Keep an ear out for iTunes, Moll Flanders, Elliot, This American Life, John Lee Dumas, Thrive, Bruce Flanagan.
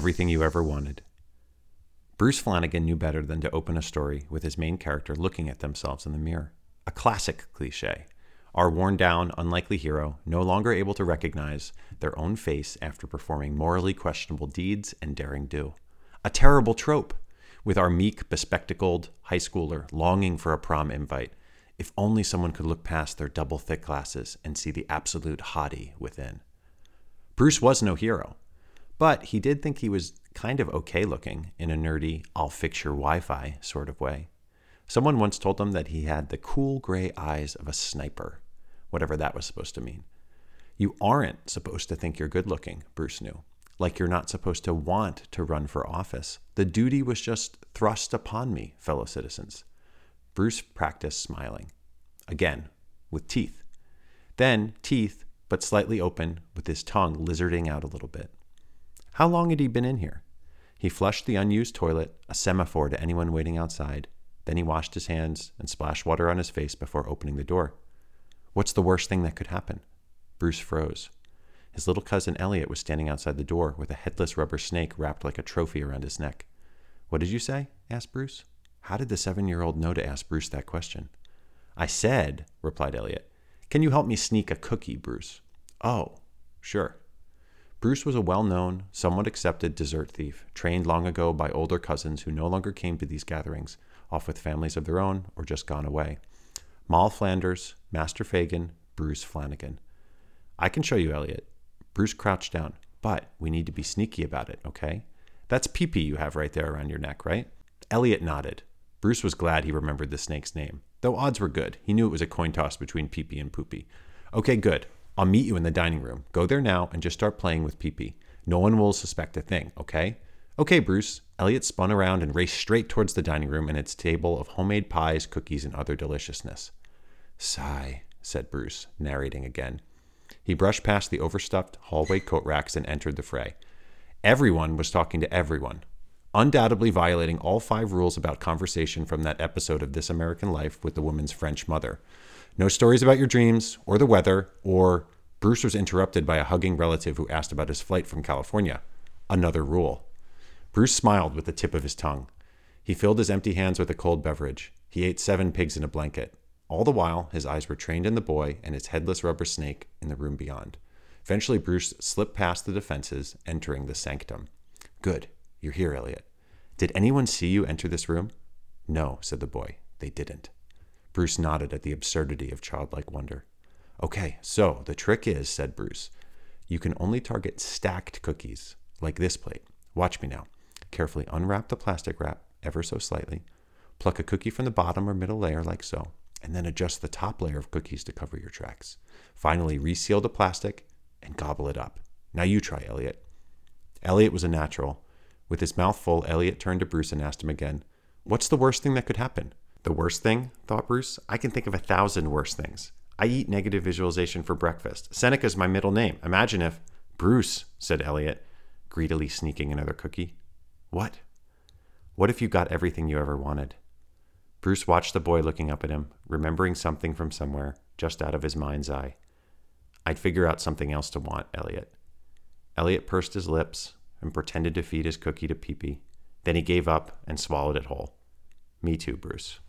everything you ever wanted. Bruce Flanagan knew better than to open a story with his main character looking at themselves in the mirror. A classic cliche. Our worn-down, unlikely hero, no longer able to recognize their own face after performing morally questionable deeds and daring do. A terrible trope, with our meek, bespectacled high schooler longing for a prom invite, if only someone could look past their double-thick glasses and see the absolute hottie within. Bruce was no hero, but he did think he was kind of okay looking in a nerdy, I'll fix your Wi-Fi sort of way. Someone once told him that he had the cool gray eyes of a sniper, whatever that was supposed to mean. You aren't supposed to think you're good looking, Bruce knew. Like you're not supposed to want to run for office. The duty was just thrust upon me, fellow citizens. Bruce practiced smiling. Again, with teeth. Then teeth, but slightly open, with his tongue lizarding out a little bit. How long had he been in here? He flushed the unused toilet, a semaphore to anyone waiting outside. Then he washed his hands and splashed water on his face before opening the door. What's the worst thing that could happen? Bruce froze. His little cousin Elliot was standing outside the door with a headless rubber snake wrapped like a trophy around his neck. What did you say? Asked Bruce. How did the 7-year-old know to ask Bruce that question? I said, replied Elliot, can you help me sneak a cookie, Bruce? Oh, sure. Bruce was a well-known, somewhat accepted dessert thief, trained long ago by older cousins who no longer came to these gatherings, off with families of their own or just gone away. Moll Flanders, Master Fagin, Bruce Flanagan. I can show you, Elliot. Bruce crouched down. But we need to be sneaky about it, okay? That's PooPee you have right there around your neck, right? Elliot nodded. Bruce was glad he remembered the snake's name. Though odds were good. He knew it was a coin toss between PooPee and PooPee. Okay, good. I'll meet you in the dining room. Go there now and just start playing with PooPee. No one will suspect a thing, okay? Okay, Bruce. Elliot spun around and raced straight towards the dining room and its table of homemade pies, cookies, and other deliciousness. Sigh, said Bruce, narrating again. He brushed past the overstuffed hallway coat racks and entered the fray. Everyone was talking to everyone, undoubtedly violating all 5 rules about conversation from that episode of This American Life with the woman's French mother. No stories about your dreams, or the weather, or Bruce was interrupted by a hugging relative who asked about his flight from California. Another rule. Bruce smiled with the tip of his tongue. He filled his empty hands with a cold beverage. He ate 7 pigs in a blanket. All the while, his eyes were trained on the boy and his headless rubber snake in the room beyond. Eventually, Bruce slipped past the defenses, entering the sanctum. Good. You're here, Elliot. Did anyone see you enter this room? No, said the boy. They didn't. Bruce nodded at the absurdity of childlike wonder. Okay, so the trick is, said Bruce, you can only target stacked cookies, like this plate. Watch me now. Carefully unwrap the plastic wrap, ever so slightly. Pluck a cookie from the bottom or middle layer, like so, and then adjust the top layer of cookies to cover your tracks. Finally, reseal the plastic and gobble it up. Now you try, Elliot. Elliot was a natural. With his mouth full, Elliot turned to Bruce and asked him again, what's the worst thing that could happen? The worst thing, thought Bruce. I can think of 1,000 worse things. I eat negative visualization for breakfast. Seneca's my middle name. Imagine if... Bruce, said Elliot, greedily sneaking another cookie. What? What if you got everything you ever wanted? Bruce watched the boy looking up at him, remembering something from somewhere, just out of his mind's eye. I'd figure out something else to want, Elliot. Elliot pursed his lips and pretended to feed his cookie to PooPee. Then he gave up and swallowed it whole. Me too, Bruce.